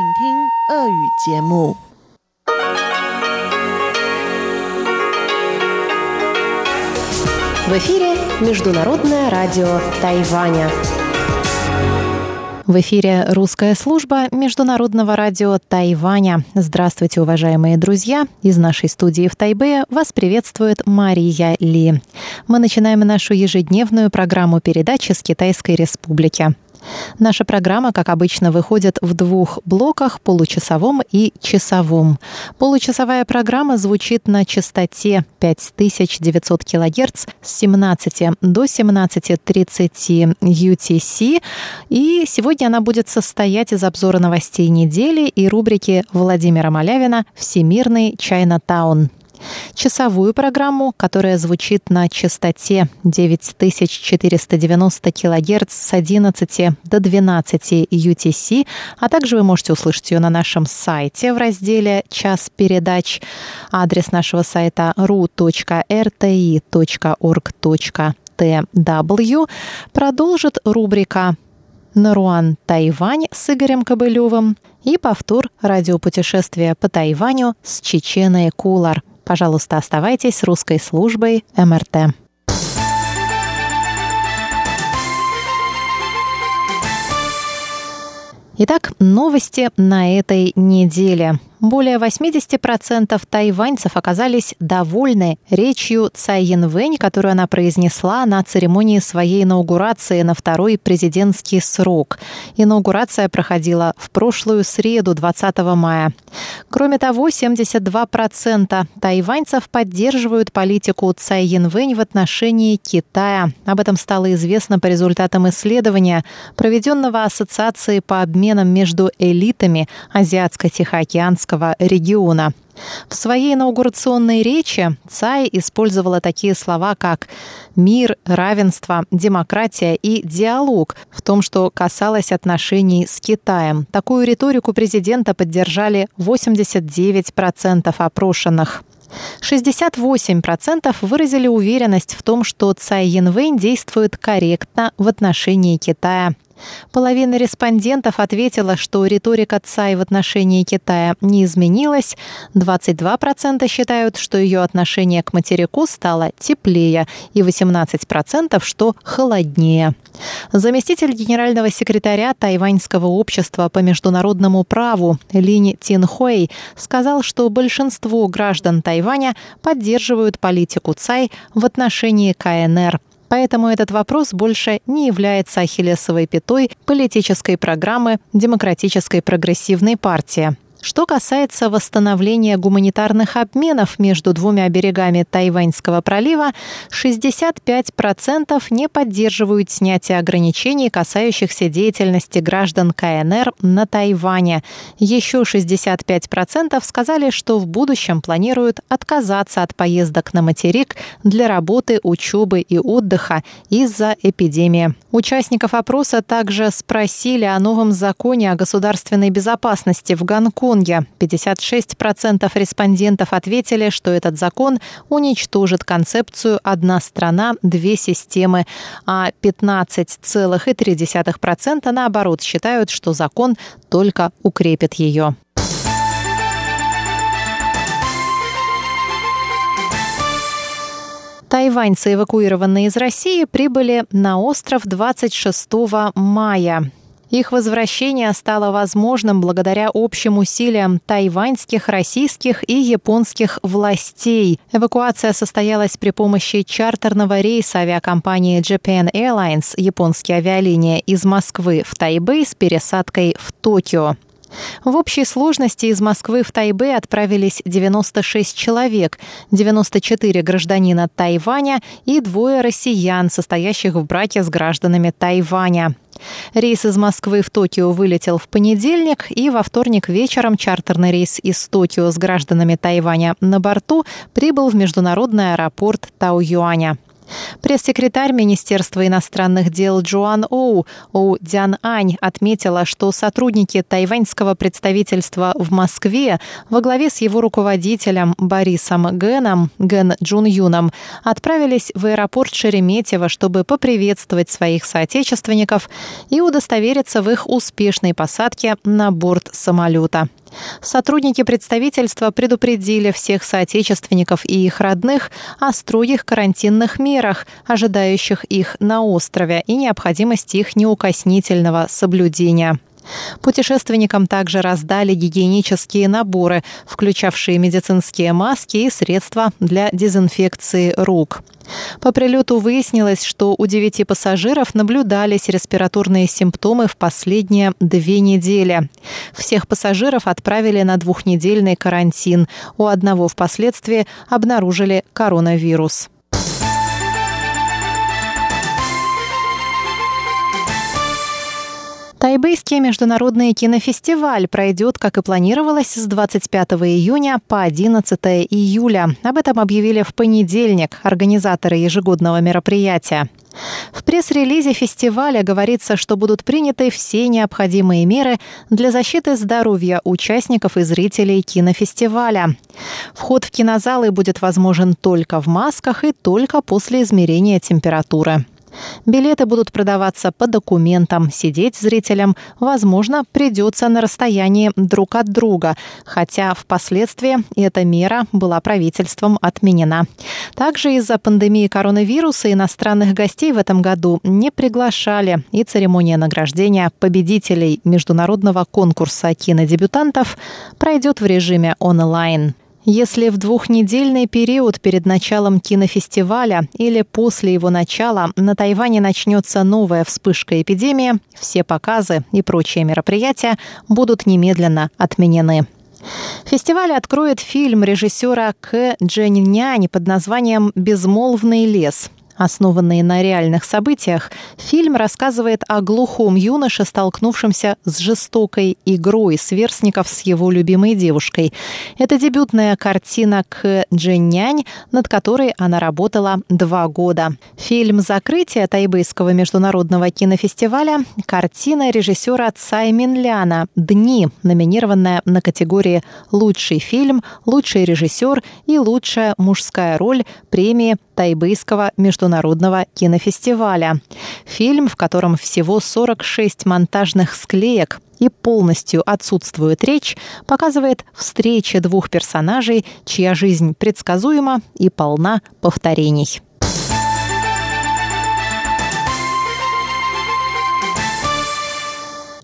В эфире Международное радио Тайваня. В эфире русская служба Международного радио Тайваня. Здравствуйте, уважаемые друзья! Из нашей студии в Тайбэе вас приветствует Мария Ли. Мы начинаем нашу ежедневную программу передачи с Китайской Республики. Наша программа, как обычно, выходит в двух блоках – получасовом и часовом. Получасовая программа звучит на частоте 5900 кГц с 17 до 17:30 UTC. И сегодня она будет состоять из обзора новостей недели и рубрики Владимира Малявина «Всемирный Чайнатаун». Часовую программу, которая звучит на частоте 9490 кГц с 11 до 12 UTC, а также вы можете услышать ее на нашем сайте в разделе «Час передач». Адрес нашего сайта ru.rti.org.tw. Продолжит рубрика «Наруан Тайвань» с Игорем Кобылёвым и повтор «Радиопутешествие по Тайваню» с Чеченой Куулар. Пожалуйста, оставайтесь с русской службой МРТ. Итак, новости на этой неделе. Более 80% тайваньцев оказались довольны речью Цай Инвэнь, которую она произнесла на церемонии своей инаугурации на второй президентский срок. Инаугурация проходила в прошлую среду, 20 мая. Кроме того, 72% тайваньцев поддерживают политику Цай Инвэнь в отношении Китая. Об этом стало известно по результатам исследования, проведенного Ассоциацией по обменам между элитами Азиатско-Тихоокеанского региона. В своей инаугурационной речи Цай использовала такие слова, как «мир», «равенство», «демократия» и «диалог» в том, что касалось отношений с Китаем. Такую риторику президента поддержали 89% опрошенных. 68% выразили уверенность в том, что Цай Инвэнь действует корректно в отношении Китая. Половина респондентов ответила, что риторика Цай в отношении Китая не изменилась. 22% считают, что ее отношение к материку стало теплее, и 18%, что холоднее. Заместитель генерального секретаря Тайваньского общества по международному праву Линь Цинхуэй сказал, что большинство граждан Тайваня поддерживают политику Цай в отношении КНР. Поэтому этот вопрос больше не является ахиллесовой пятой политической программы Демократической прогрессивной партии. Что касается восстановления гуманитарных обменов между двумя берегами Тайваньского пролива, 65% не поддерживают снятие ограничений, касающихся деятельности граждан КНР на Тайване. Еще 65% сказали, что в будущем планируют отказаться от поездок на материк для работы, учебы и отдыха из-за эпидемии. Участников опроса также спросили о новом законе о государственной безопасности в Гонконге. 56% респондентов ответили, что этот закон уничтожит концепцию «одна страна, две системы», а 15,3% наоборот считают, что закон только укрепит ее. Тайваньцы, эвакуированные из России, прибыли на остров 26 мая. Их возвращение стало возможным благодаря общим усилиям тайваньских, российских и японских властей. Эвакуация состоялась при помощи чартерного рейса авиакомпании Japan Airlines, японские авиалинии, из Москвы в Тайбэй с пересадкой в Токио. В общей сложности из Москвы в Тайбэй отправились 96 человек, 94 гражданина Тайваня и 2 россиян, состоящих в браке с гражданами Тайваня. Рейс из Москвы в Токио вылетел в понедельник, и во вторник вечером чартерный рейс из Токио с гражданами Тайваня на борту прибыл в международный аэропорт Тао-Юаня. Пресс-секретарь Министерства иностранных дел Джуан Оу Дян Ань отметила, что сотрудники тайваньского представительства в Москве во главе с его руководителем Борисом Геном, Ген Джун Юном, отправились в аэропорт Шереметьево, чтобы поприветствовать своих соотечественников и удостовериться в их успешной посадке на борт самолета. Сотрудники представительства предупредили всех соотечественников и их родных о строгих карантинных мерах, ожидающих их на острове, и необходимости их неукоснительного соблюдения. Путешественникам также раздали гигиенические наборы, включавшие медицинские маски и средства для дезинфекции рук. По прилету выяснилось, что у 9 пассажиров наблюдались респираторные симптомы в последние 2 недели. Всех пассажиров отправили на 2-недельный карантин. У одного впоследствии обнаружили коронавирус. Тайбэйский международный кинофестиваль пройдет, как и планировалось, с 25 июня по 11 июля. Об этом объявили в понедельник организаторы ежегодного мероприятия. В пресс-релизе фестиваля говорится, что будут приняты все необходимые меры для защиты здоровья участников и зрителей кинофестиваля. Вход в кинозалы будет возможен только в масках и только после измерения температуры. Билеты будут продаваться по документам. Сидеть зрителям, возможно, придется на расстоянии друг от друга, хотя впоследствии эта мера была правительством отменена. Также из-за пандемии коронавируса иностранных гостей в этом году не приглашали, и церемония награждения победителей международного конкурса кинодебютантов пройдет в режиме онлайн. Если в 2-недельный период перед началом кинофестиваля или после его начала на Тайване начнется новая вспышка эпидемии, все показы и прочие мероприятия будут немедленно отменены. Фестиваль откроет фильм режиссера Кэ Джиньнянь под названием «Безмолвный лес». Основанный на реальных событиях, фильм рассказывает о глухом юноше, столкнувшемся с жестокой игрой сверстников с его любимой девушкой. Это дебютная картина Кэ Джиньнянь, над которой она работала 2 года. Фильм «Закрытие» Тайбэйского международного кинофестиваля – картина режиссера Цай Минляна «Дни», номинированная на категории «Лучший фильм», «Лучший режиссер» и «Лучшая мужская роль» премии Тайбэйского международного кинофестиваля. Фильм, в котором всего 46 монтажных склеек и полностью отсутствует речь, показывает встречи 2 персонажей, чья жизнь предсказуема и полна повторений.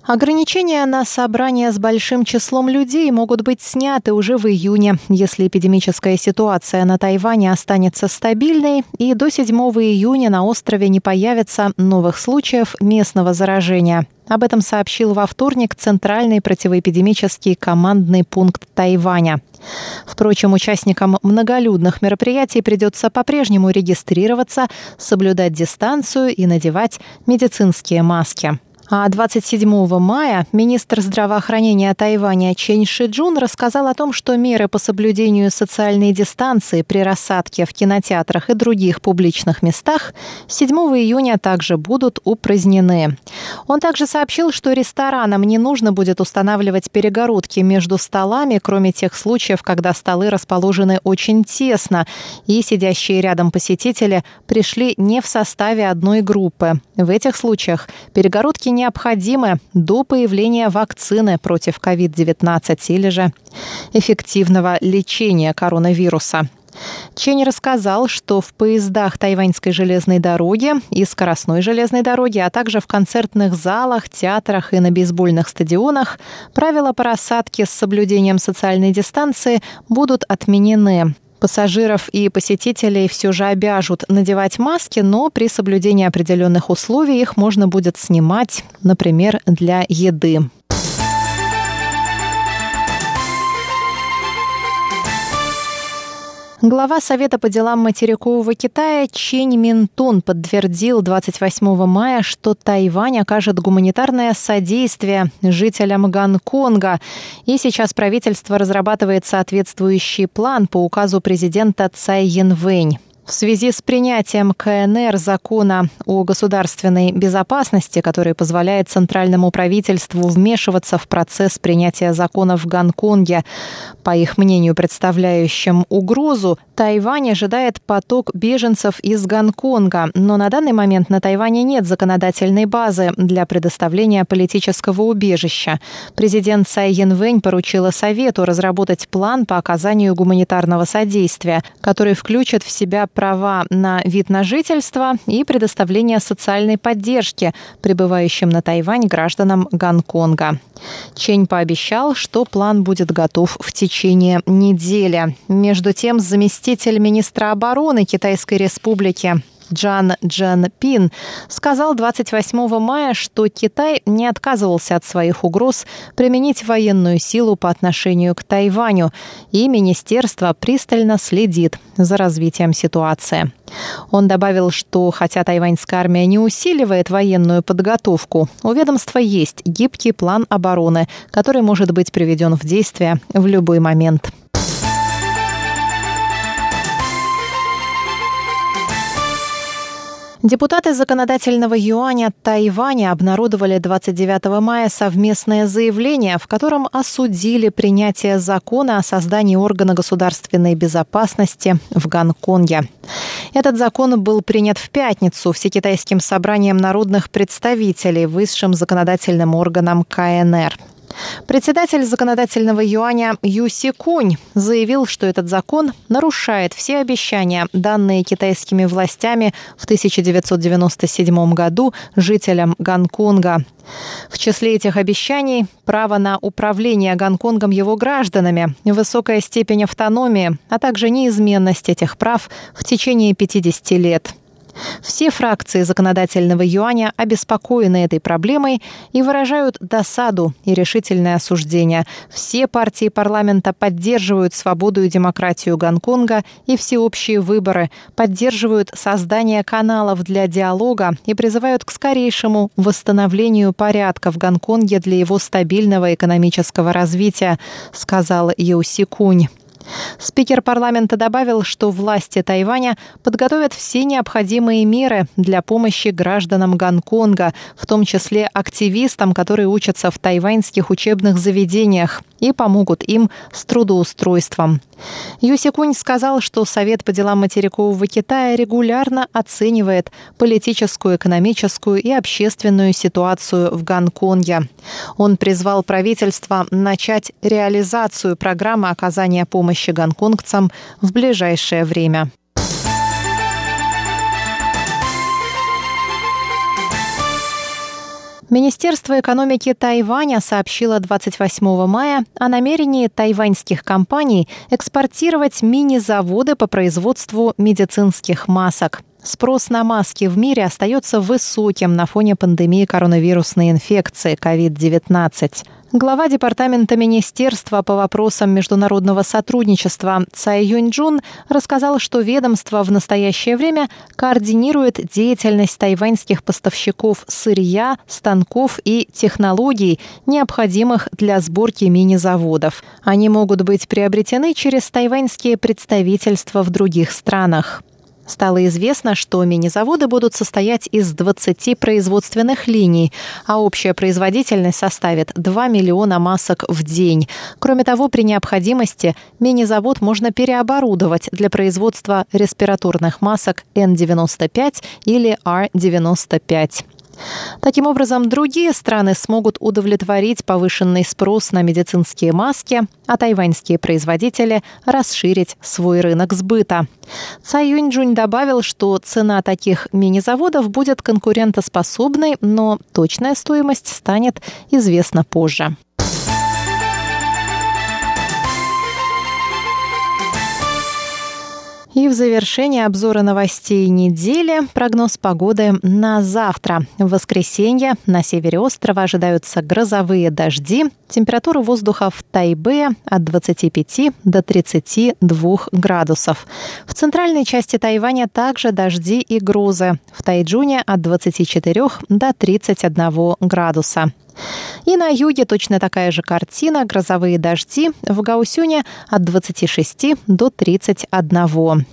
Ограничения на собрания с большим числом людей могут быть сняты уже в июне, если эпидемическая ситуация на Тайване останется стабильной и до 7 июня на острове не появится новых случаев местного заражения. Об этом сообщил во вторник Центральный противоэпидемический командный пункт Тайваня. Впрочем, участникам многолюдных мероприятий придется по-прежнему регистрироваться, соблюдать дистанцию и надевать медицинские маски. А 27 мая министр здравоохранения Тайваня Чен Шиджун рассказал о том, что меры по соблюдению социальной дистанции при рассадке в кинотеатрах и других публичных местах 7 июня также будут упразднены. Он также сообщил, что ресторанам не нужно будет устанавливать перегородки между столами, кроме тех случаев, когда столы расположены очень тесно, и сидящие рядом посетители пришли не в составе одной группы. В этих случаях перегородки необходимы до появления вакцины против COVID-19 или же эффективного лечения коронавируса. Чень рассказал, что в поездах Тайваньской железной дороги и скоростной железной дороги, а также в концертных залах, театрах и на бейсбольных стадионах правила по рассадке с соблюдением социальной дистанции будут отменены. Пассажиров и посетителей все же обяжут надевать маски, но при соблюдении определенных условий их можно будет снимать, например, для еды. Глава Совета по делам материкового Китая Чинь Минтун подтвердил 28 мая, что Тайвань окажет гуманитарное содействие жителям Гонконга. И сейчас правительство разрабатывает соответствующий план по указу президента Цай Инвэнь. В связи с принятием КНР закона о государственной безопасности, который позволяет центральному правительству вмешиваться в процесс принятия законов в Гонконге, по их мнению, представляющим угрозу, Тайвань ожидает поток беженцев из Гонконга. Но на данный момент на Тайване нет законодательной базы для предоставления политического убежища. Президент Цай Инвэнь поручила Совету разработать план по оказанию гуманитарного содействия, который включит в себя права на вид на жительство и предоставление социальной поддержки прибывающим на Тайвань гражданам Гонконга. Чень пообещал, что план будет готов в течение недели. Между тем, заместитель министра обороны Китайской Республики Джан Дженпин сказал 28 мая, что Китай не отказывался от своих угроз применить военную силу по отношению к Тайваню, и министерство пристально следит за развитием ситуации. Он добавил, что хотя тайваньская армия не усиливает военную подготовку, у ведомства есть гибкий план обороны, который может быть приведен в действие в любой момент. Депутаты законодательного юаня Тайваня обнародовали 29 мая совместное заявление, в котором осудили принятие закона о создании органа государственной безопасности в Гонконге. Этот закон был принят в пятницу Всекитайским собранием народных представителей, высшим законодательным органом КНР. Председатель законодательного юаня Ю Сикунь заявил, что этот закон нарушает все обещания, данные китайскими властями в 1997 году жителям Гонконга. В числе этих обещаний – право на управление Гонконгом его гражданами, высокая степень автономии, а также неизменность этих прав в течение 50 лет. Все фракции законодательного юаня обеспокоены этой проблемой и выражают досаду и решительное осуждение. Все партии парламента поддерживают свободу и демократию Гонконга и всеобщие выборы, поддерживают создание каналов для диалога и призывают к скорейшему восстановлению порядка в Гонконге для его стабильного экономического развития, сказал Ю Сикунь. Спикер парламента добавил, что власти Тайваня подготовят все необходимые меры для помощи гражданам Гонконга, в том числе активистам, которые учатся в тайваньских учебных заведениях, и помогут им с трудоустройством. Ю Сикунь сказал, что Совет по делам материкового Китая регулярно оценивает политическую, экономическую и общественную ситуацию в Гонконге. Он призвал правительство начать реализацию программы оказания помощи гонконгцам в ближайшее время. Министерство экономики Тайваня сообщило 28 мая о намерении тайваньских компаний экспортировать мини-заводы по производству медицинских масок. Спрос на маски в мире остается высоким на фоне пандемии коронавирусной инфекции COVID-19. Глава департамента министерства по вопросам международного сотрудничества Цай Юнчжун рассказал, что ведомство в настоящее время координирует деятельность тайваньских поставщиков сырья, станков и технологий, необходимых для сборки мини-заводов. Они могут быть приобретены через тайваньские представительства в других странах. Стало известно, что мини-заводы будут состоять из 20 производственных линий, а общая производительность составит 2 миллиона масок в день. Кроме того, при необходимости мини-завод можно переоборудовать для производства респираторных масок N95 или R95. Таким образом, другие страны смогут удовлетворить повышенный спрос на медицинские маски, а тайваньские производители расширить свой рынок сбыта. Цай Юньчжун добавил, что цена таких мини-заводов будет конкурентоспособной, но точная стоимость станет известна позже. И в завершение обзора новостей недели прогноз погоды на завтра. В воскресенье на севере острова ожидаются грозовые дожди. Температура воздуха в Тайбэе от 25 до 32 градусов. В центральной части Тайваня также дожди и грозы. В Тайчжуне от 24 до 31 градуса. И на юге точно такая же картина. Грозовые дожди, в Гаосюне от 26 до 31.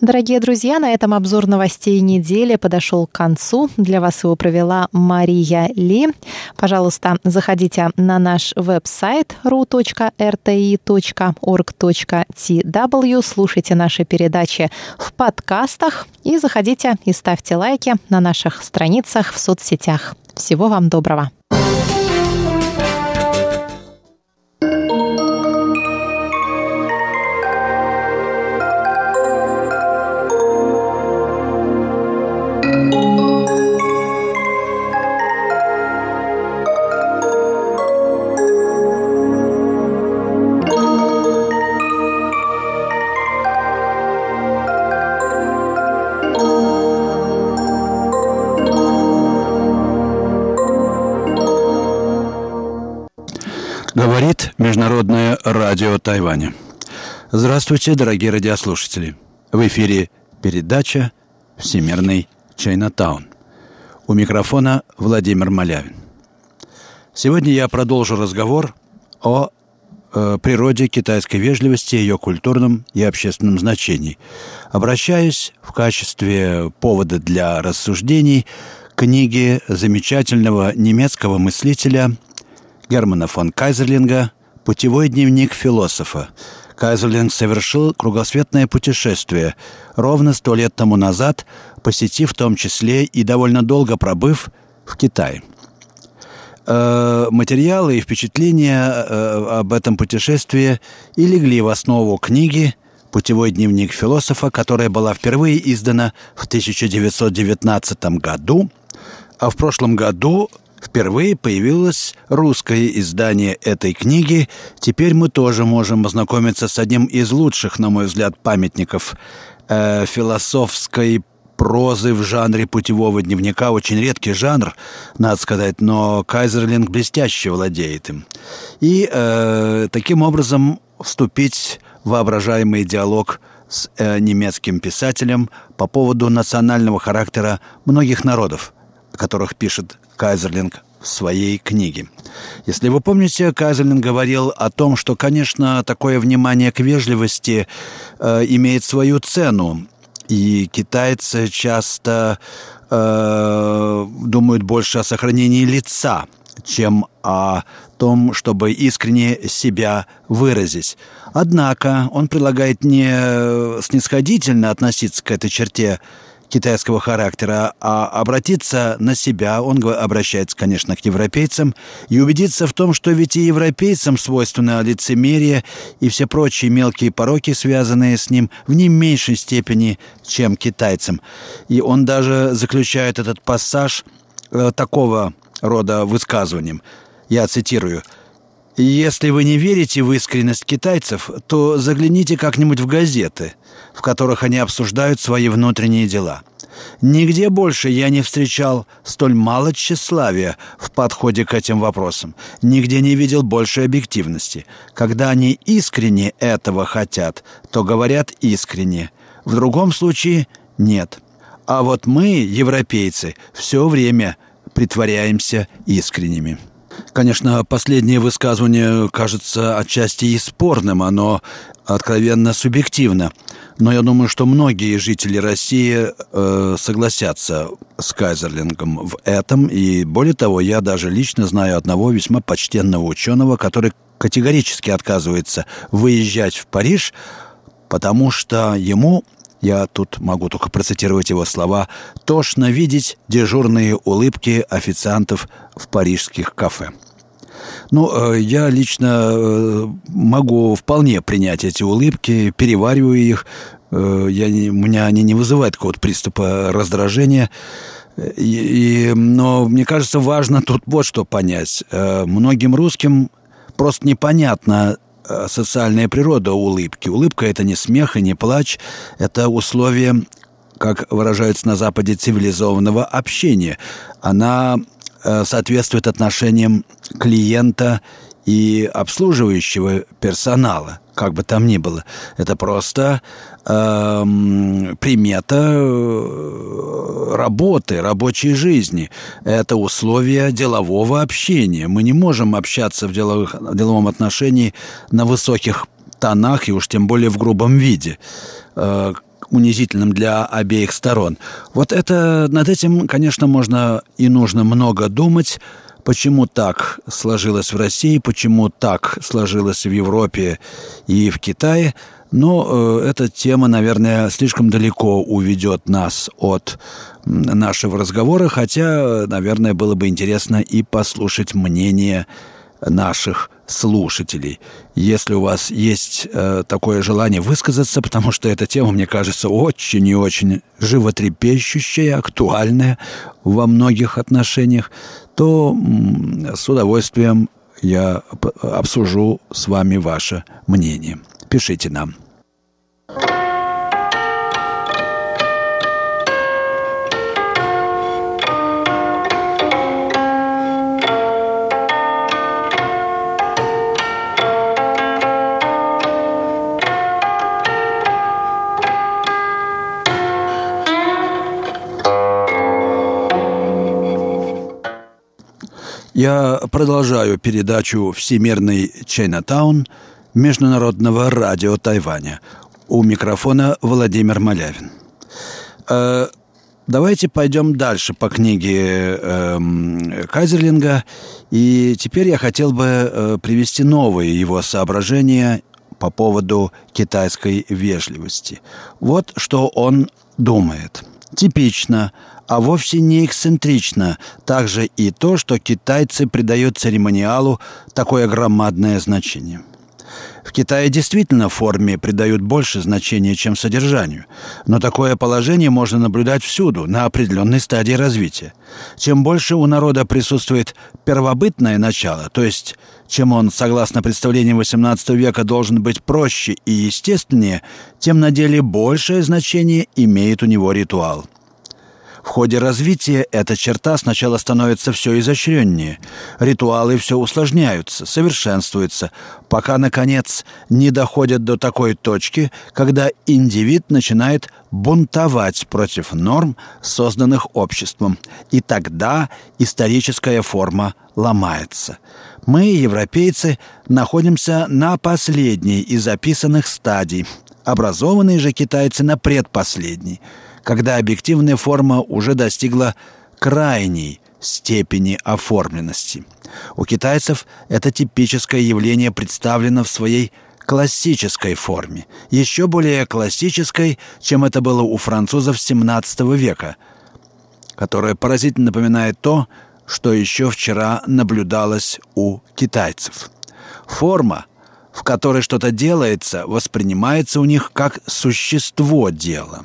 Дорогие друзья, на этом обзор новостей недели подошел к концу. Для вас его провела Мария Ли. Пожалуйста, заходите на наш веб-сайт ru.rti.org.tw, слушайте наши передачи в подкастах и заходите и ставьте лайки на наших страницах в соцсетях. Всего вам доброго! Говорит Международное радио Тайваня. Здравствуйте, дорогие радиослушатели. В эфире передача «Всемирный Чайнатаун». У микрофона Владимир Малявин. Сегодня я продолжу разговор о природе китайской вежливости, ее культурном и общественном значении, обращаясь в качестве повода для рассуждений к книге замечательного немецкого мыслителя Германа фон Кайзерлинга «Путевой дневник философа». Кайзерлинг совершил кругосветное путешествие ровно 100 лет тому назад, посетив в том числе и довольно долго пробыв в Китае. Материалы и впечатления об этом путешествии и легли в основу книги «Путевой дневник философа», которая была впервые издана в 1919 году, а в прошлом году впервые появилось русское издание этой книги. Теперь мы тоже можем ознакомиться с одним из лучших, на мой взгляд, памятников философской прозы в жанре путевого дневника. Очень редкий жанр, надо сказать, но Кайзерлинг блестяще владеет им. И таким образом вступить в воображаемый диалог с немецким писателем по поводу национального характера многих народов, о которых пишет Кайзерлинг в своей книге. Если вы помните, Кайзерлинг говорил о том, что, конечно, такое внимание к вежливости имеет свою цену. И китайцы часто думают больше о сохранении лица, чем о том, чтобы искренне себя выразить. Однако он предлагает не снисходительно относиться к этой черте китайского характера, а обратиться на себя. Он обращается, конечно, к европейцам, и убедиться в том, что ведь и европейцам свойственно лицемерие и все прочие мелкие пороки, связанные с ним, в не меньшей степени, чем китайцам. И он даже заключает этот пассаж такого рода высказыванием. Я цитирую. «Если вы не верите в искренность китайцев, то загляните как-нибудь в газеты, в которых они обсуждают свои внутренние дела. Нигде больше я не встречал столь мало тщеславия в подходе к этим вопросам. Нигде не видел больше объективности. Когда они искренне этого хотят, то говорят искренне. В другом случае нет. А вот мы, европейцы, все время притворяемся искренними». Конечно, последнее высказывание кажется отчасти и спорным, оно откровенно субъективно. Но я думаю, что многие жители России согласятся с Кайзерлингом в этом. И более того, я даже лично знаю одного весьма почтенного ученого, который категорически отказывается выезжать в Париж, потому что ему, я тут могу только процитировать его слова, «тошно видеть дежурные улыбки официантов в парижских кафе». Ну, я лично могу вполне принять эти улыбки, перевариваю их. У меня они не вызывают какого-то приступа раздражения. Но мне кажется, важно тут вот что понять. Многим русским просто непонятно социальная природа улыбки. Улыбка – это не смех и не плач. Это условие, как выражаются на Западе, цивилизованного общения. Она соответствует отношениям клиента и обслуживающего персонала, как бы там ни было. Это просто примета работы, рабочей жизни. Это условия делового общения. Мы не можем общаться в деловом отношении на высоких тонах и уж тем более в грубом виде. унизительным для обеих сторон. Вот это, над этим, конечно, можно и нужно много думать. Почему так сложилось в России, почему так сложилось в Европе и в Китае. Но эта тема, наверное, слишком далеко уведет нас от нашего разговора, хотя, наверное, было бы интересно и послушать мнение наших слушателей. Если у вас есть такое желание высказаться, потому что эта тема, мне кажется, очень и очень животрепещущая, актуальная во многих отношениях, то с удовольствием я обсужу с вами ваше мнение. Пишите нам. Я продолжаю передачу «Всемирный Чайнатаун» Международного радио Тайваня. У микрофона Владимир Малявин. Давайте пойдем дальше по книге Кайзерлинга. И теперь я хотел бы привести новые его соображения по поводу китайской вежливости. Вот что он думает. Типично, а вовсе не эксцентрично, также и то, что китайцы придают церемониалу такое громадное значение. В Китае действительно форме придают больше значения, чем содержанию. Но такое положение можно наблюдать всюду, на определенной стадии развития. Чем больше у народа присутствует первобытное начало, то есть чем он, согласно представлениям XVIII века, должен быть проще и естественнее, тем на деле большее значение имеет у него ритуал. В ходе развития эта черта сначала становится все изощреннее. Ритуалы все усложняются, совершенствуются, пока, наконец, не доходят до такой точки, когда индивид начинает бунтовать против норм, созданных обществом. И тогда историческая форма ломается. Мы, европейцы, находимся на последней из описанных стадий. Образованные же китайцы на предпоследней, когда объективная форма уже достигла крайней степени оформленности. У китайцев это типическое явление представлено в своей классической форме, еще более классической, чем это было у французов XVII века, которая поразительно напоминает то, что еще вчера наблюдалось у китайцев. Форма, в которой что-то делается, воспринимается у них как существо дела.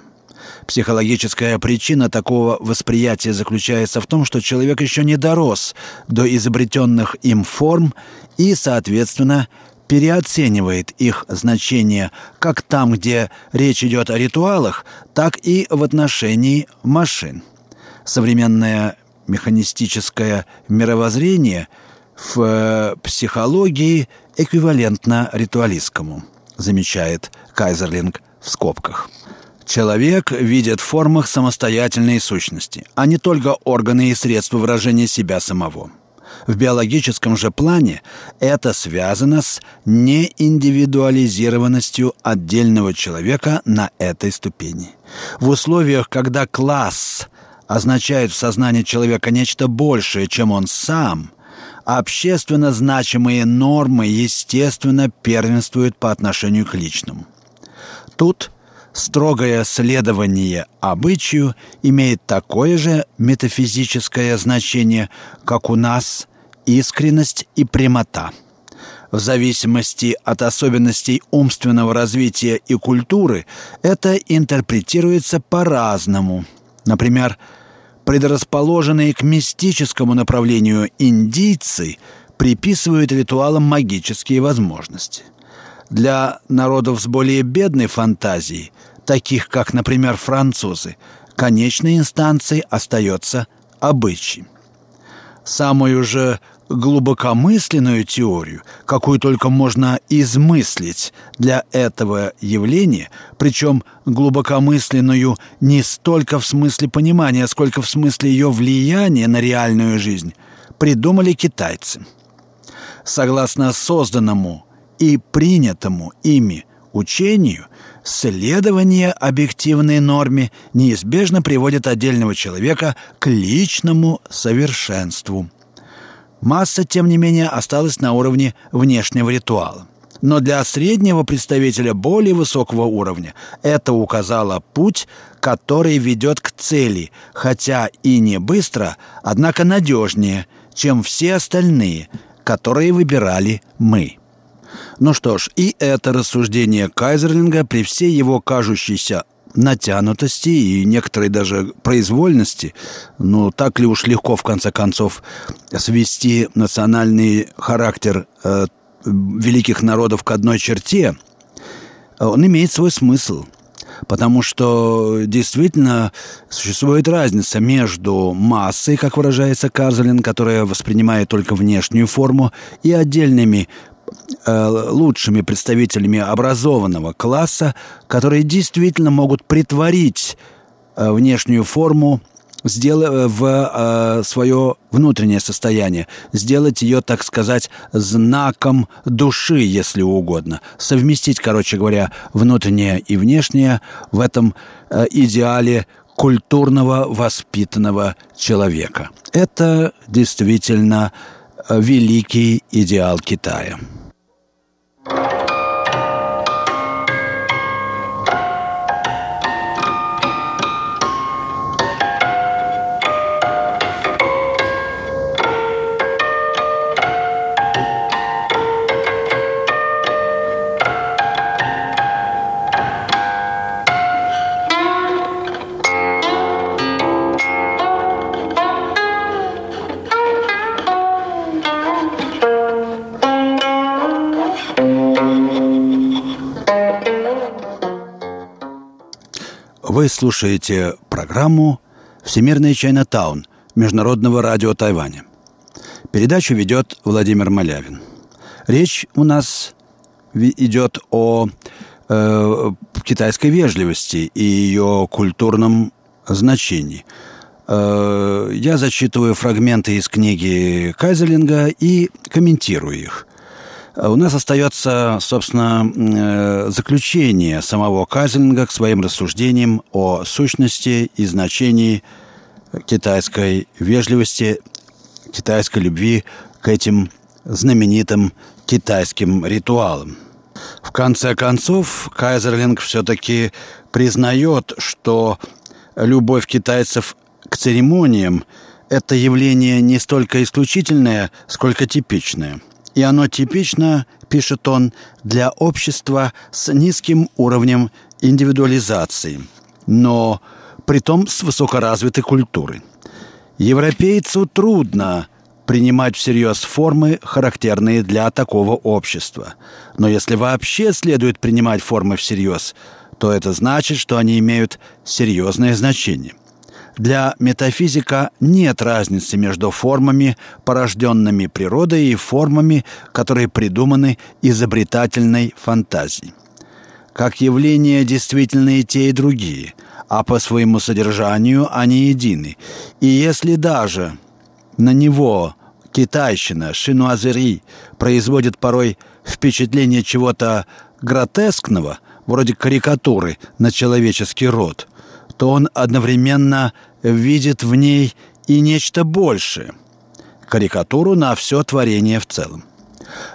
Психологическая причина такого восприятия заключается в том, что человек еще не дорос до изобретенных им форм и, соответственно, переоценивает их значение как там, где речь идет о ритуалах, так и в отношении машин. Современное механистическое мировоззрение в психологии эквивалентно ритуалистскому, замечает Кайзерлинг в скобках. Человек видит в формах самостоятельные сущности, а не только органы и средства выражения себя самого. В биологическом же плане это связано с неиндивидуализированностью отдельного человека на этой ступени. В условиях, когда класс означает в сознании человека нечто большее, чем он сам, общественно значимые нормы, естественно, первенствуют по отношению к личному. Тут строгое следование обычаю имеет такое же метафизическое значение, как у нас искренность и прямота. В зависимости от особенностей умственного развития и культуры это интерпретируется по-разному. Например, предрасположенные к мистическому направлению индийцы приписывают ритуалам магические возможности. Для народов с более бедной фантазией, таких как, например, французы, конечной инстанцией остается обычай. Самую же глубокомысленную теорию, какую только можно измыслить для этого явления, причем глубокомысленную не столько в смысле понимания, сколько в смысле ее влияния на реальную жизнь, придумали китайцы. Согласно созданному и принятому ими учению, следование объективной норме неизбежно приводит отдельного человека к личному совершенству. Масса, тем не менее, осталась на уровне внешнего ритуала. Но для среднего представителя более высокого уровня это указало путь, который ведет к цели, хотя и не быстро, однако надежнее, чем все остальные, которые выбирали мы. Ну что ж, и это рассуждение Кайзерлинга при всей его кажущейся натянутости и некоторой даже произвольности, ну так ли уж легко в конце концов свести национальный характер великих народов к одной черте, он имеет свой смысл. Потому что действительно существует разница между массой, как выражается Кайзерлинг, которая воспринимает только внешнюю форму, и отдельными лучшими представителями образованного класса, которые действительно могут притворить внешнюю форму в свое внутреннее состояние, сделать ее, так сказать, знаком души, если угодно. Совместить, короче говоря, внутреннее и внешнее в этом идеале культурного воспитанного человека. Это действительно великий идеал Китая. Вы слушаете программу «Всемирный Чайнатаун» Международного радио Тайваня. Передачу ведет Владимир Малявин. Речь у нас идет о китайской вежливости и ее культурном значении. Я зачитываю фрагменты из книги Кайзерлинга и комментирую их. У нас остается, собственно, заключение самого Кайзерлинга к своим рассуждениям о сущности и значении китайской вежливости, китайской любви к этим знаменитым китайским ритуалам. В конце концов, Кайзерлинг все-таки признает, что любовь китайцев к церемониям – это явление не столько исключительное, сколько типичное. И оно типично, пишет он, для общества с низким уровнем индивидуализации, но притом с высокоразвитой культурой. Европейцу трудно принимать всерьез формы, характерные для такого общества. Но если вообще следует принимать формы всерьез, то это значит, что они имеют серьезное значение. Для метафизика нет разницы между формами, порожденными природой, и формами, которые придуманы изобретательной фантазией. Как явления действительны и те, и другие, а по своему содержанию они едины. И если даже на него китайщина, шинуазери, производит порой впечатление чего-то гротескного, вроде карикатуры на человеческий род, то он одновременно видит в ней и нечто большее – карикатуру на все творение в целом.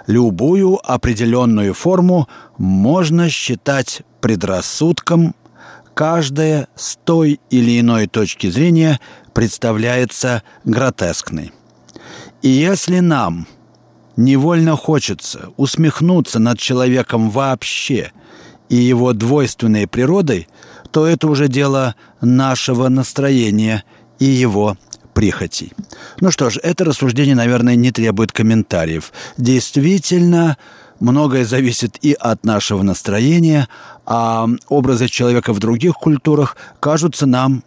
Любую определенную форму можно считать предрассудком, каждая с той или иной точки зрения представляется гротескной. И если нам невольно хочется усмехнуться над человеком вообще и его двойственной природой, то это уже дело нашего настроения и его прихотей. Ну что ж, это рассуждение, наверное, не требует комментариев. Действительно, многое зависит и от нашего настроения, а образы человека в других культурах кажутся нам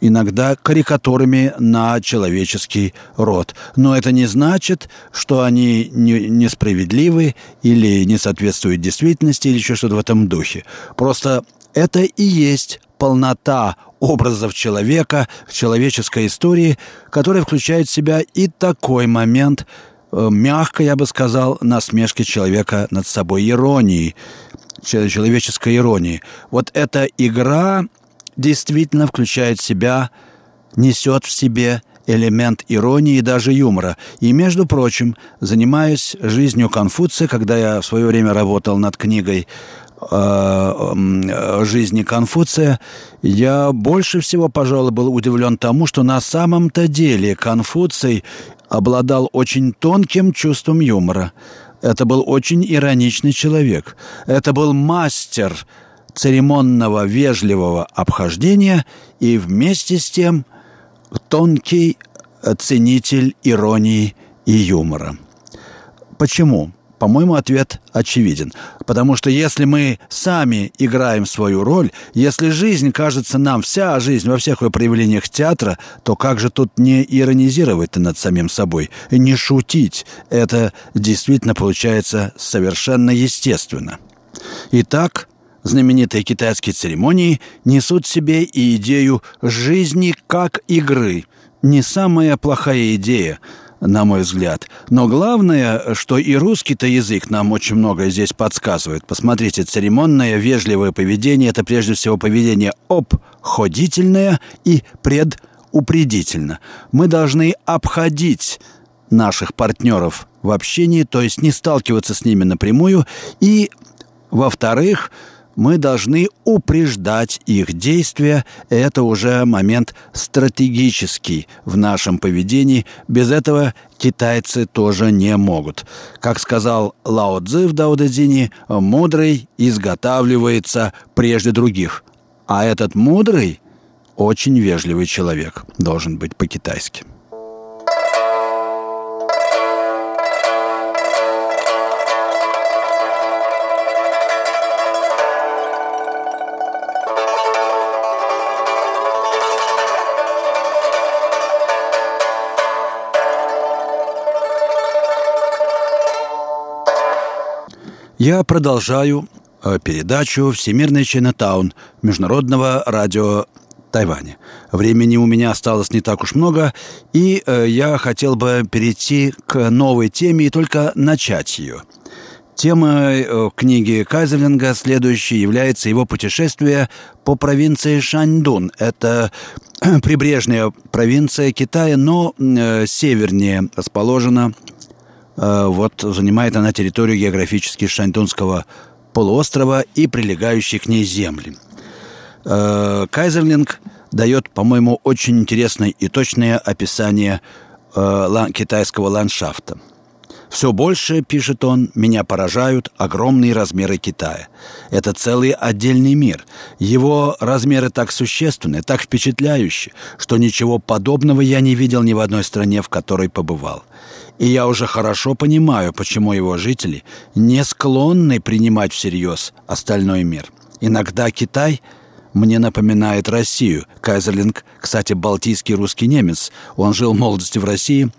иногда карикатурами на человеческий род. Но это не значит, что они несправедливы или не соответствуют действительности или еще что-то в этом духе. Просто это и есть полнота образов человека в человеческой истории, которая включает в себя и такой момент, мягко, я бы сказал, насмешки человека над собой, иронии человеческой иронии. Вот эта игра действительно включает в себя, несет в себе элемент иронии и даже юмора. И, между прочим, занимаясь жизнью Конфуция, когда я в свое время работал над книгой жизни Конфуция, я больше всего, пожалуй, был удивлен тому, что на самом-то деле Конфуций обладал очень тонким чувством юмора. Это был очень ироничный человек. Это был мастер церемонного, вежливого обхождения и вместе с тем тонкий ценитель иронии и юмора. Почему? По-моему, ответ очевиден. Потому что если мы сами играем свою роль, если жизнь кажется нам, вся жизнь во всех ее проявлениях театра, то как же тут не иронизировать-то над самим собой, не шутить? Это действительно получается совершенно естественно. Итак, знаменитые китайские церемонии несут в себе и идею жизни как игры. Не самая плохая идея, на мой взгляд. Но главное, что и русский-то язык нам очень многое здесь подсказывает. Посмотрите, церемонное, вежливое поведение – это прежде всего поведение обходительное и предупредительное. Мы должны обходить наших партнеров в общении, то есть не сталкиваться с ними напрямую. И, во-вторых, мы должны упреждать их действия. Это уже момент стратегический в нашем поведении. Без этого китайцы тоже не могут. Как сказал Лао Цзы в Дао Дэ Цзине, мудрый изготавливается прежде других. А этот мудрый очень вежливый человек должен быть по-китайски. Я продолжаю передачу «Всемирный Чайнатаун» Международного радио Тайваня. Времени у меня осталось не так уж много, и я хотел бы перейти к новой теме и только начать ее. Темой книги Кайзерлинга следующей является его путешествие по провинции Шаньдун. Это прибрежная провинция Китая, но севернее расположена. Вот занимает она территорию географически Шаньдунского полуострова и прилегающей к ней земли. Кайзерлинг дает, по-моему, очень интересное и точное описание китайского ландшафта. «Все больше, — пишет он, — меня поражают огромные размеры Китая. Это целый отдельный мир. Его размеры так существенны, так впечатляющи, что ничего подобного я не видел ни в одной стране, в которой побывал. И я уже хорошо понимаю, почему его жители не склонны принимать всерьез остальной мир. Иногда Китай мне напоминает Россию». Кайзерлинг, кстати, балтийский русский немец. Он жил в молодости в России,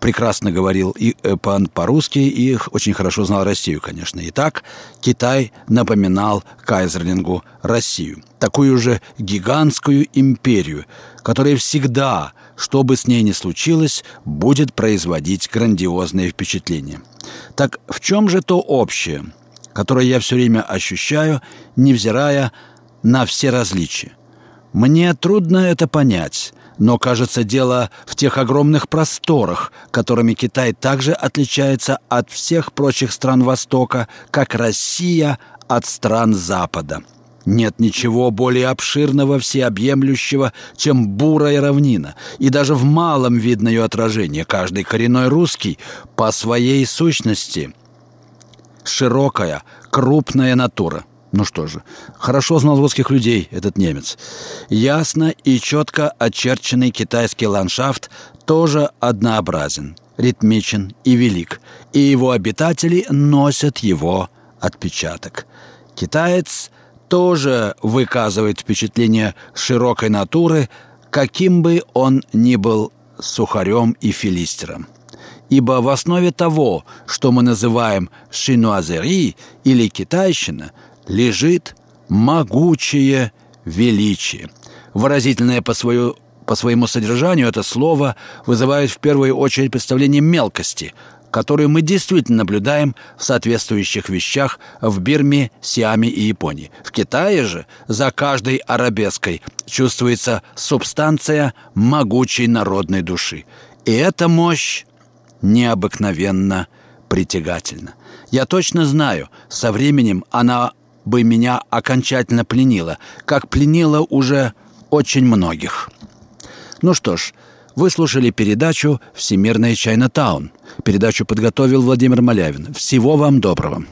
прекрасно говорил и по-русски, и очень хорошо знал Россию, конечно. Итак, Китай напоминал Кайзерлингу Россию. Такую же гигантскую империю, которая всегда, что бы с ней ни случилось, будет производить грандиозные впечатления. Так в чем же то общее, которое я все время ощущаю, невзирая на все различия? Мне трудно это понять, но, кажется, дело в тех огромных просторах, которыми Китай также отличается от всех прочих стран Востока, как Россия от стран Запада. Нет ничего более обширного, всеобъемлющего, чем бурая равнина. И даже в малом видно ее отражение. Каждый коренной русский по своей сущности широкая, крупная натура. Ну что же, хорошо знал русских людей этот немец. Ясно и четко очерченный китайский ландшафт тоже однообразен, ритмичен и велик. И его обитатели носят его отпечаток. Китаец тоже выказывает впечатление широкой натуры, каким бы он ни был сухарем и филистером. Ибо в основе того, что мы называем шинуазери или китайщина, лежит могучее величие. Выразительное по своему содержанию это слово вызывает в первую очередь представление мелкости, которые мы действительно наблюдаем в соответствующих вещах в Бирме, Сиаме и Японии. В Китае же за каждой арабеской чувствуется субстанция могучей народной души. И эта мощь необыкновенно притягательна. Я точно знаю, со временем она бы меня окончательно пленила, как пленила уже очень многих. Ну что ж, вы слушали передачу «Всемирный Чайнатаун». Передачу подготовил Владимир Малявин. Всего вам доброго.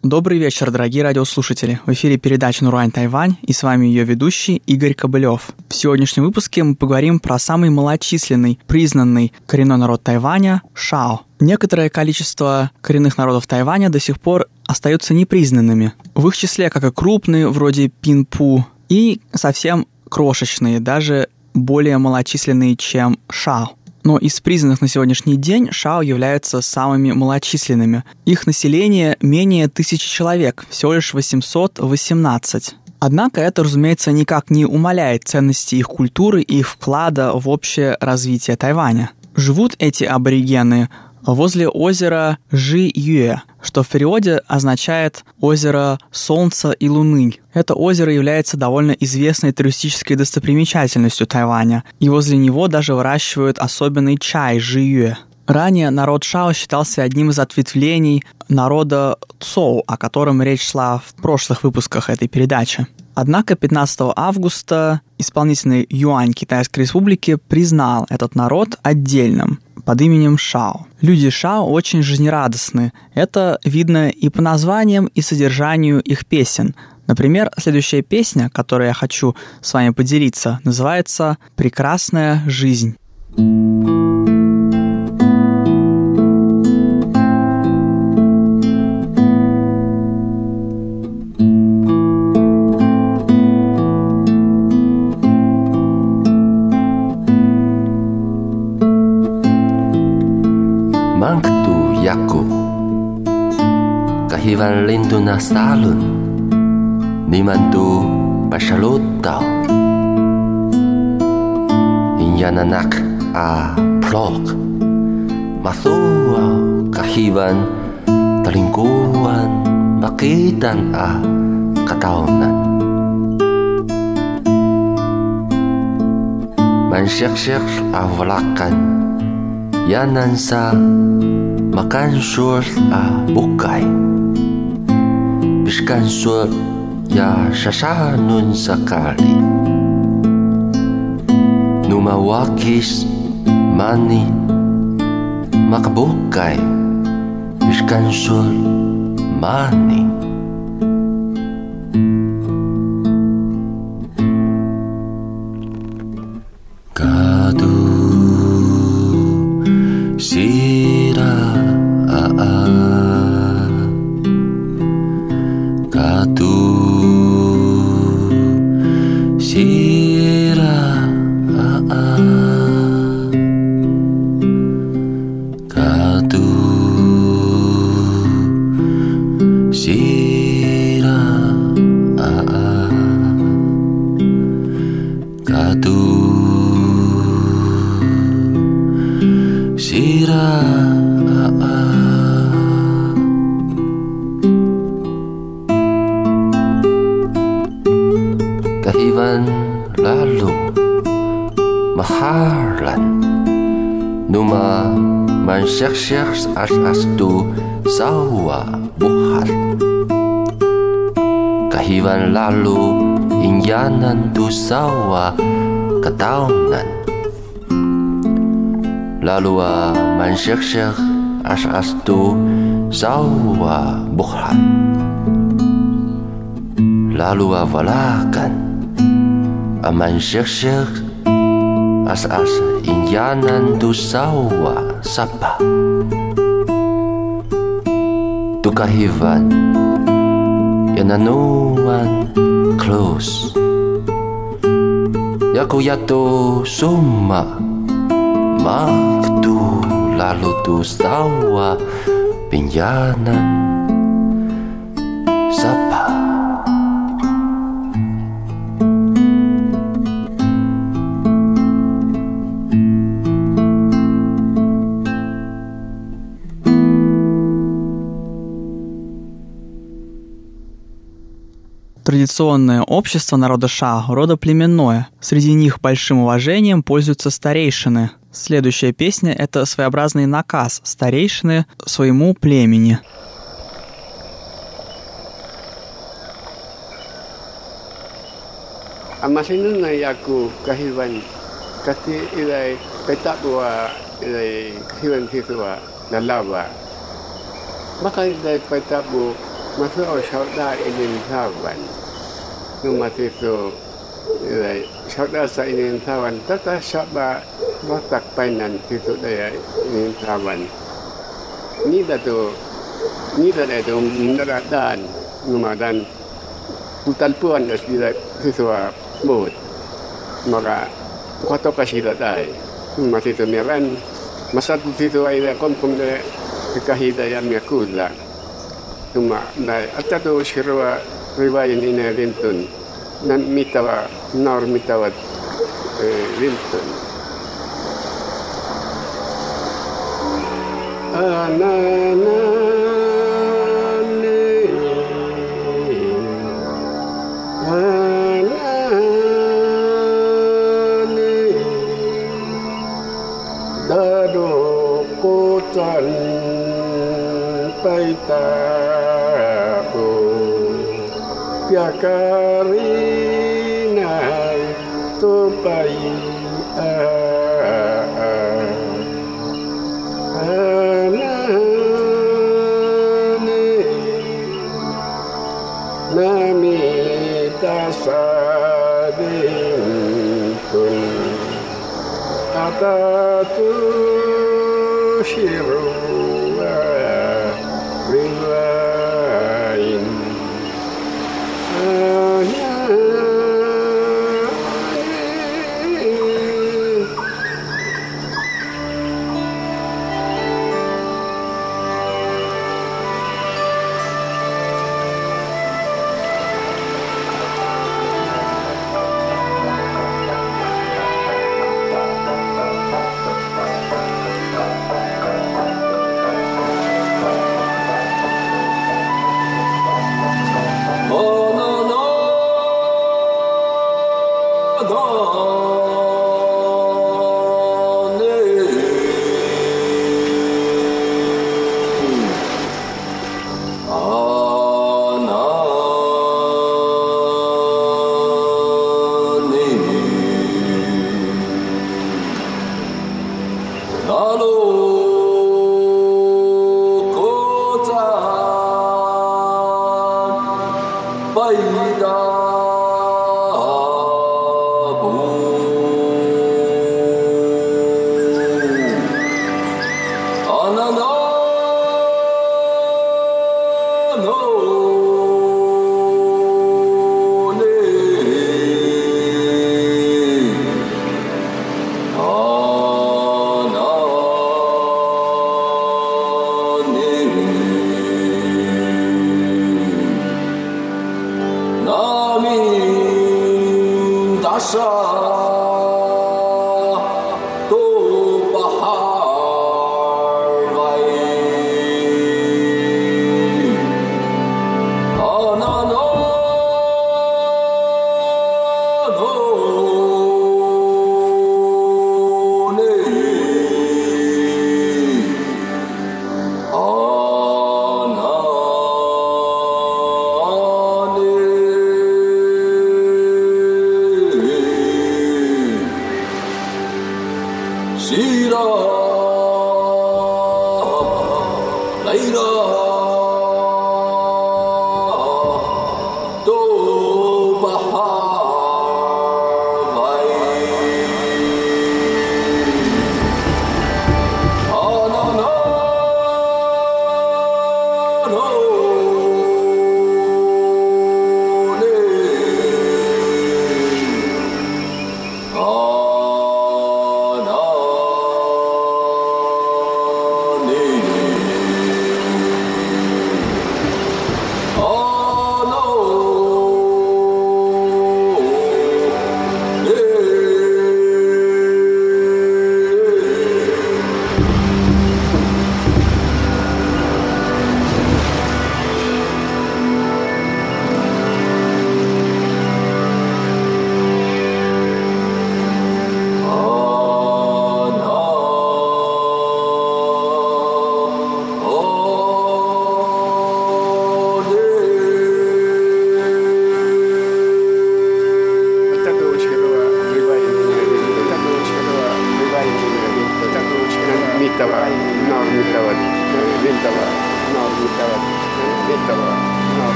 Добрый вечер, дорогие радиослушатели. В эфире передача «Нурань Тайвань» и с вами ее ведущий Игорь Кобылёв. В сегодняшнем выпуске мы поговорим про самый малочисленный, признанный коренной народ Тайваня – Шао. Некоторое количество коренных народов Тайваня до сих пор остаются непризнанными. В их числе, как и крупные, вроде пинпу, и совсем крошечные, даже более малочисленные, чем Шао. Но из признанных на сегодняшний день Шао являются самыми малочисленными. Их население менее 1000 человек, всего лишь 818. Однако это, разумеется, никак не умаляет ценности их культуры и их вклада в общее развитие Тайваня. Живут эти аборигены возле озера Жи-юэ, что в переводе означает «озеро солнца и луны». Это озеро является довольно известной туристической достопримечательностью Тайваня, и возле него даже выращивают особенный чай жи-юэ. Ранее народ Шао считался одним из ответвлений народа Цоу, о котором речь шла в прошлых выпусках этой передачи. Однако 15 августа исполнительный юань Китайской Республики признал этот народ отдельным, под именем Шао. Люди Шао очень жизнерадостны. Это видно и по названиям, и содержанию их песен. Например, следующая песня, которой я хочу с вами поделиться, называется «Прекрасная жизнь». Valentuna salun nimandu bashalota inyananak a plok masua kahivan talingkuan makitan a kataonan mansyek-syek a walakan yanansa makansur a bukay Bishkan sur ya sasanun sakali Numawakis mani makabukay Bishkan sur mani Kadu sira Syekh as-asdu sawa buhal Kahiwan lalu inyanan tu sawa ketaunan Lalu man syekh as-asdu sawa buhal Lalu walakan man syekh as-as inyanan tu sawa sapa Tukahivan Yananuan Close Яку яту сумма, макту лалуту сауа, пиньяна сапа. Традиционное общество народа Шао, родоплеменное. Среди них большим уважением пользуются старейшины. Следующая песня – это своеобразный наказ старейшины своему племени.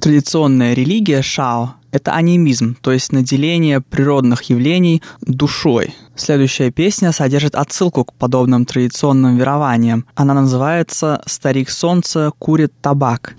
Традиционная религия Шао – это анимизм, то есть наделение природных явлений душой. Следующая песня содержит отсылку к подобным традиционным верованиям. Она называется «Старик солнца курит табак».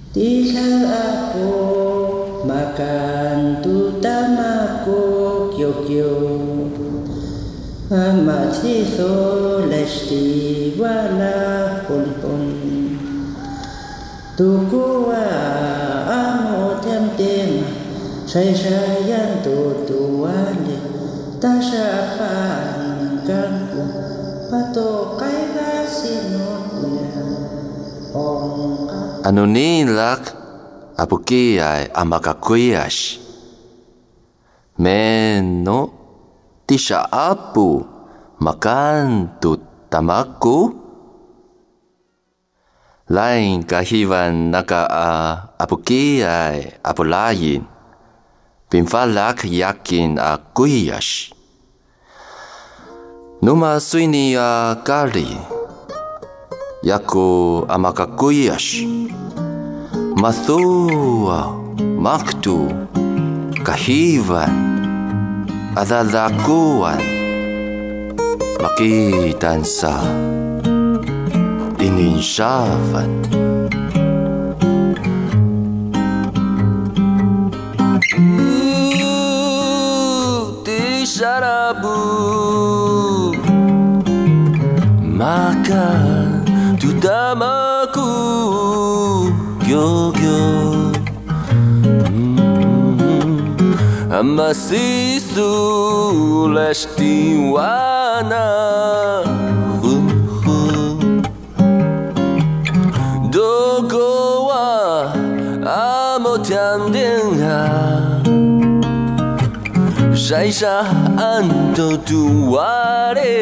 Anuninlak apukiai amakakuyash. Meno tisha apu makan tu tamaku. Lain kahiwan naka apukiai apulayin. Pinfalak yakin akuyash. Numa suini akari. Yaku amakakuyash. Mathua maktu kahivan adadakuan makitansa ininshavan. Sharabu maka tutamaku gyogyo amasisu lashtiwana dogowa amotamdenga Шайша Анто Туаре.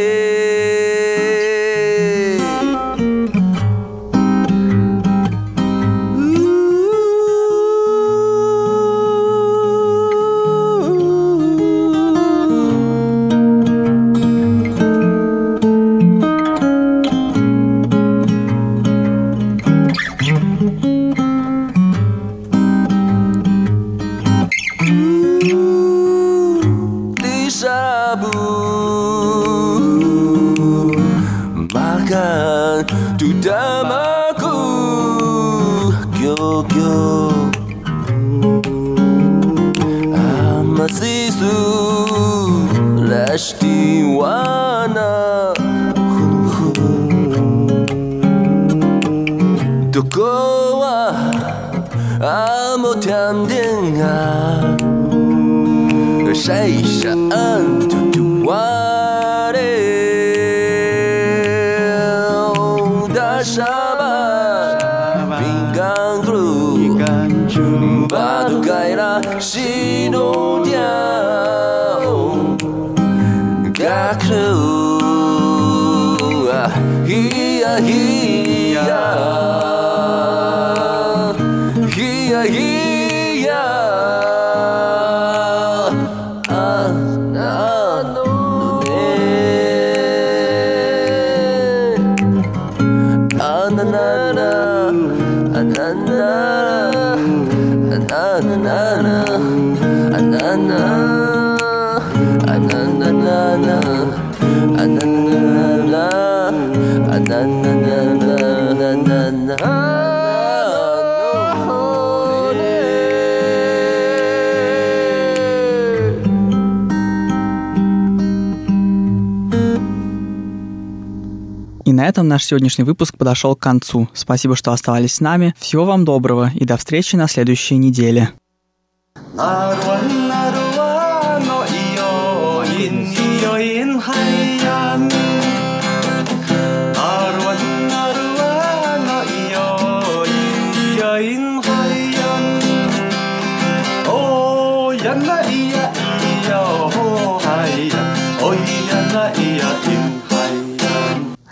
И на этом наш сегодняшний выпуск подошел к концу. Спасибо, что оставались с нами. Всего вам доброго и до встречи на следующей неделе.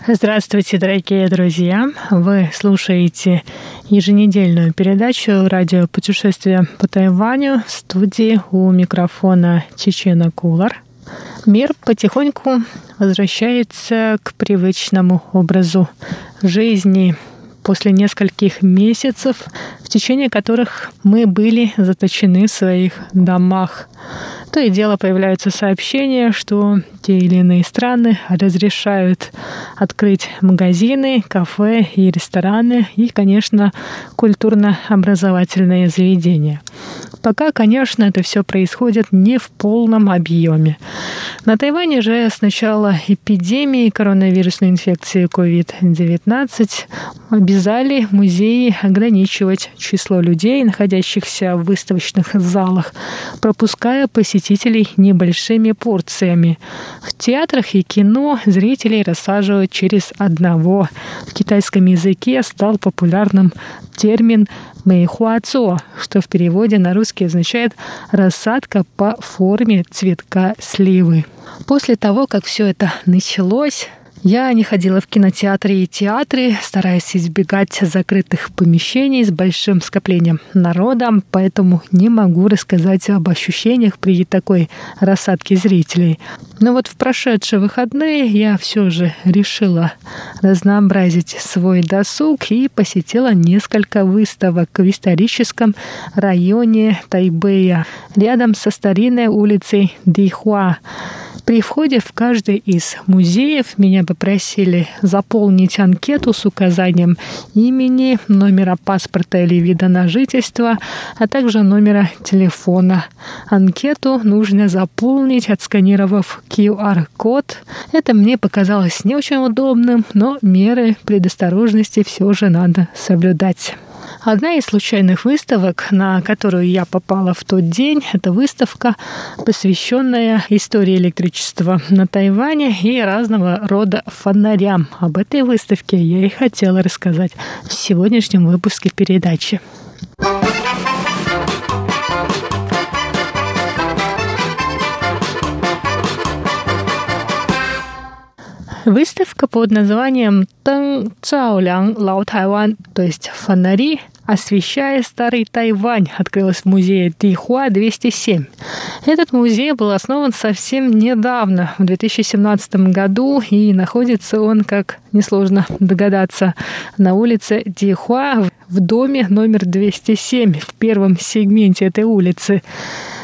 Здравствуйте, дорогие друзья! Вы слушаете еженедельную передачу «Радиопутешествие по Тайваню». В студии у микрофона Чечена Куулар. Мир потихоньку возвращается к привычному образу жизни после нескольких месяцев, в течение которых мы были заточены в своих домах. То и дело появляются сообщения, что те или иные страны разрешают открыть магазины, кафе и рестораны и, конечно, культурно-образовательные заведения. Пока, конечно, это все происходит не в полном объеме. На Тайване же с начала эпидемии коронавирусной инфекции COVID-19 обязали музеи ограничивать число людей, находящихся в выставочных залах, пропуская посетителей небольшими порциями. В театрах и кино зрителей рассаживают через одного. В китайском языке стал популярным термин «мэйхуацо», что в переводе на русский означает «рассадка по форме цветка сливы». После того, как все это началось, я не ходила в кинотеатры и театры, стараясь избегать закрытых помещений с большим скоплением народа, поэтому не могу рассказать об ощущениях при такой рассадке зрителей. Но вот в прошедшие выходные я все же решила разнообразить свой досуг и посетила несколько выставок в историческом районе Тайбэя, рядом со старинной улицей Дихуа. При входе в каждый из музеев меня попросили заполнить анкету с указанием имени, номера паспорта или вида на жительство, а также номера телефона. Анкету нужно заполнить, отсканировав QR-код. Это мне показалось не очень удобным, но меры предосторожности все же надо соблюдать. Одна из случайных выставок, на которую я попала в тот день, это выставка, посвященная истории электричества на Тайване и разного рода фонарям. Об этой выставке я и хотела рассказать в сегодняшнем выпуске передачи. Выставка под названием «Тэн Цаолян Лао Тайвань», то есть «Фонари, освещая старый Тайвань», открылась в музее Дихуа 207. Этот музей был основан совсем недавно, в 2017 году, и находится он, как несложно догадаться, на улице Дихуа в доме номер 207 в первом сегменте этой улицы.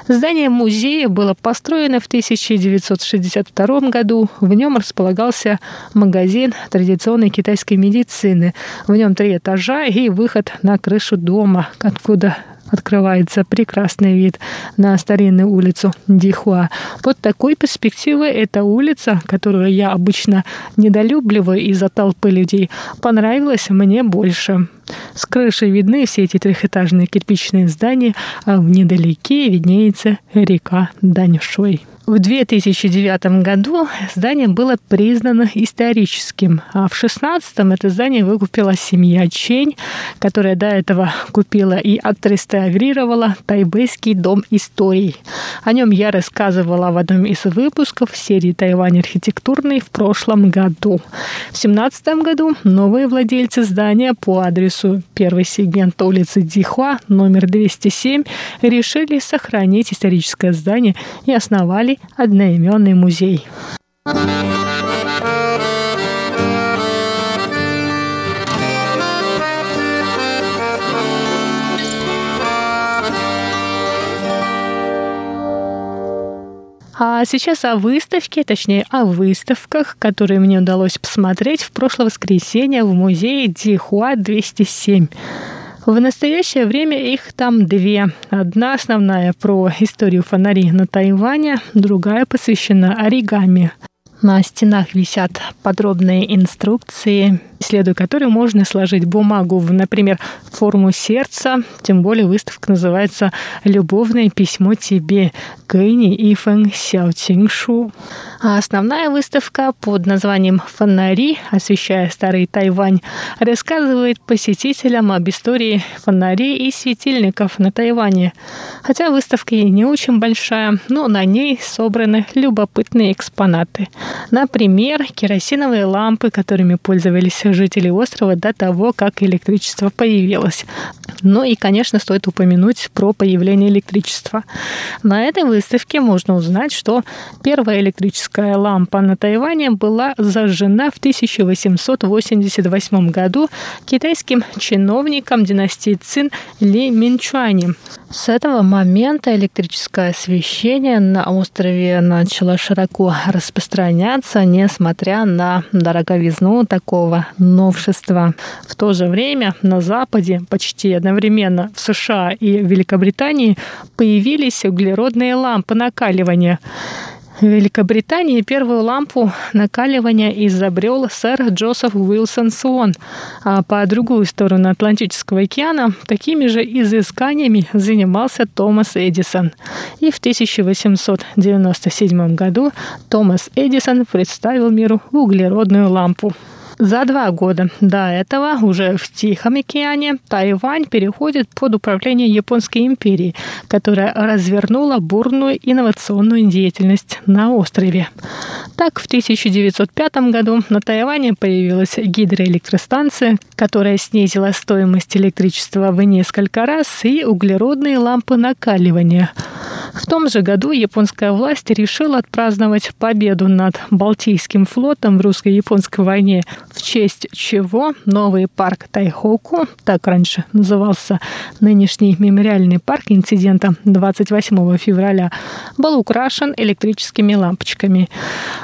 Здание музея было построено в 1962 году. В нем располагался магазин традиционной китайской медицины. В нем 3 этажа и выход на крышу дома, откуда открывается прекрасный вид на старинную улицу Дихуа. Вот такой перспективы эта улица, которую я обычно недолюбливаю из-за толпы людей, понравилась мне больше. С крыши видны все эти 3-этажные кирпичные здания, а недалеке виднеется река Даньшуй. В 2009 году здание было признано историческим, а в 2016 это здание выкупила семья Чень, которая до этого купила и отреставрировала Тайбэйский дом истории. О нем я рассказывала в одном из выпусков серии «Тайвань архитектурный» в прошлом году. В 2017 году новые владельцы здания по адресу 1 сегмент улицы Дихуа, номер 207, решили сохранить историческое здание и основали одноименный музей. А сейчас о выставке, точнее о выставках, которые мне удалось посмотреть в прошлое воскресенье в музее Дихуа 207. В настоящее время их там 2. Одна основная про историю фонарей на Тайване, другая посвящена оригами. На стенах висят подробные инструкции, следуя которой можно сложить бумагу, например, в форму сердца, тем более выставка называется «Любовное письмо тебе Кэни и Фэн Сяо Циншу». А основная выставка под названием «Фонари», освещая старый Тайвань, рассказывает посетителям об истории фонарей и светильников на Тайване. Хотя выставка и не очень большая, но на ней собраны любопытные экспонаты. Например, керосиновые лампы, которыми пользовались жители острова до того, как электричество появилось. Ну и, конечно, стоит упомянуть про появление электричества. На этой выставке можно узнать, что первая электрическая лампа на Тайване была зажжена в 1888 году китайским чиновником династии Цин Ли Минчуанем. С этого момента электрическое освещение на острове начало широко распространяться, несмотря на дороговизну такого новшества. В то же время на Западе почти одновременно в США и Великобритании появились углеродные лампы накаливания. В Великобритании первую лампу накаливания изобрел сэр Джозеф Уилсон Суон, а по другую сторону Атлантического океана такими же изысканиями занимался Томас Эдисон. И в 1897 году Томас Эдисон представил миру углеродную лампу. За 2 года до этого уже в Тихом океане Тайвань переходит под управление Японской империи, которая развернула бурную инновационную деятельность на острове. Так, в 1905 году на Тайване появилась гидроэлектростанция, которая снизила стоимость электричества в несколько раз, и углеродные лампы накаливания. В том же году японская власть решила отпраздновать победу над Балтийским флотом в русско-японской войне, в честь чего новый парк Тайхоку, так раньше назывался нынешний мемориальный парк инцидента 28 февраля, был украшен электрическими лампочками.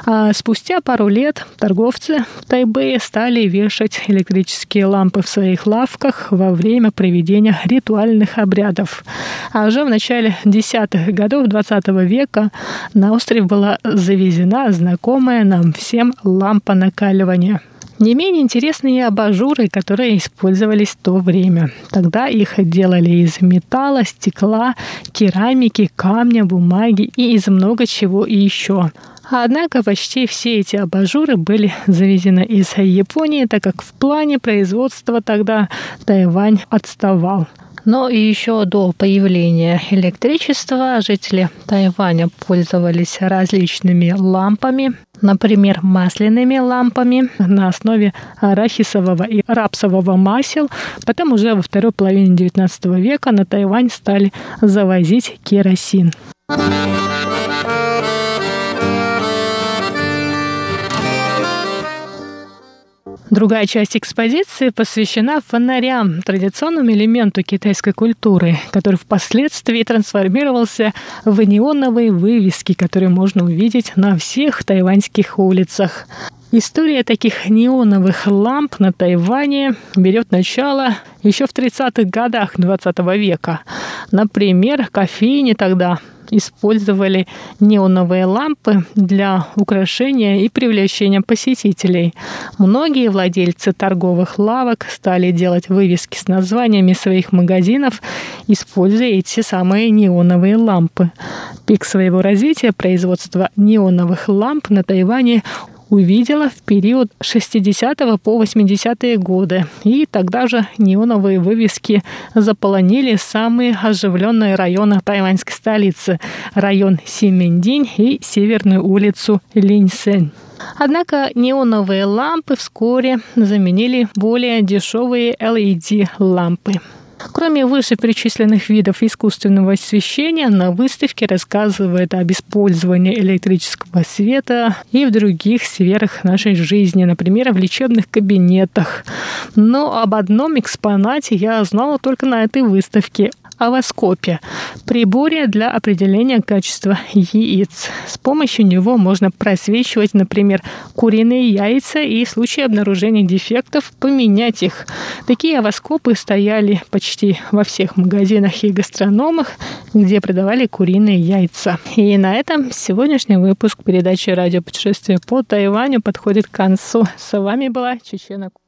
А спустя пару лет торговцы в Тайбэе стали вешать электрические лампы в своих лавках во время проведения ритуальных обрядов. А уже в начале 10-х годов 20 века на остров была завезена знакомая нам всем лампа накаливания. Не менее интересны и абажуры, которые использовались в то время. Тогда их делали из металла, стекла, керамики, камня, бумаги и из много чего еще. Однако почти все эти абажуры были завезены из Японии, так как в плане производства тогда Тайвань отставал. Но и еще до появления электричества жители Тайваня пользовались различными лампами, например, масляными лампами на основе арахисового и рапсового масел. Потом уже во второй половине XIX века на Тайвань стали завозить керосин. Другая часть экспозиции посвящена фонарям, традиционному элементу китайской культуры, который впоследствии трансформировался в неоновые вывески, которые можно увидеть на всех тайваньских улицах. История таких неоновых ламп на Тайване берет начало еще в 30-х годах XX века. Например, кофейни тогда использовали неоновые лампы для украшения и привлечения посетителей. Многие владельцы торговых лавок стали делать вывески с названиями своих магазинов, используя эти самые неоновые лампы. Пик своего развития производства неоновых ламп на Тайване увидела в период с 60-го по 80-е годы. И тогда же неоновые вывески заполонили самые оживленные районы тайваньской столицы – район Симиндинь и северную улицу Линьсэнь. Однако неоновые лампы вскоре заменили более дешевые LED-лампы. Кроме вышеперечисленных видов искусственного освещения, на выставке рассказывают об использовании электрического света и в других сферах нашей жизни, например, в лечебных кабинетах. Но об одном экспонате я знала только на этой выставке – овоскопе, приборе для определения качества яиц. С помощью него можно просвечивать, например, куриные яйца и в случае обнаружения дефектов поменять их. Такие овоскопы стояли почти во всех магазинах и гастрономах, где продавали куриные яйца. И на этом сегодняшний выпуск передачи «Радиопутешествие по Тайваню» подходит к концу. С вами была Чечена Куулар.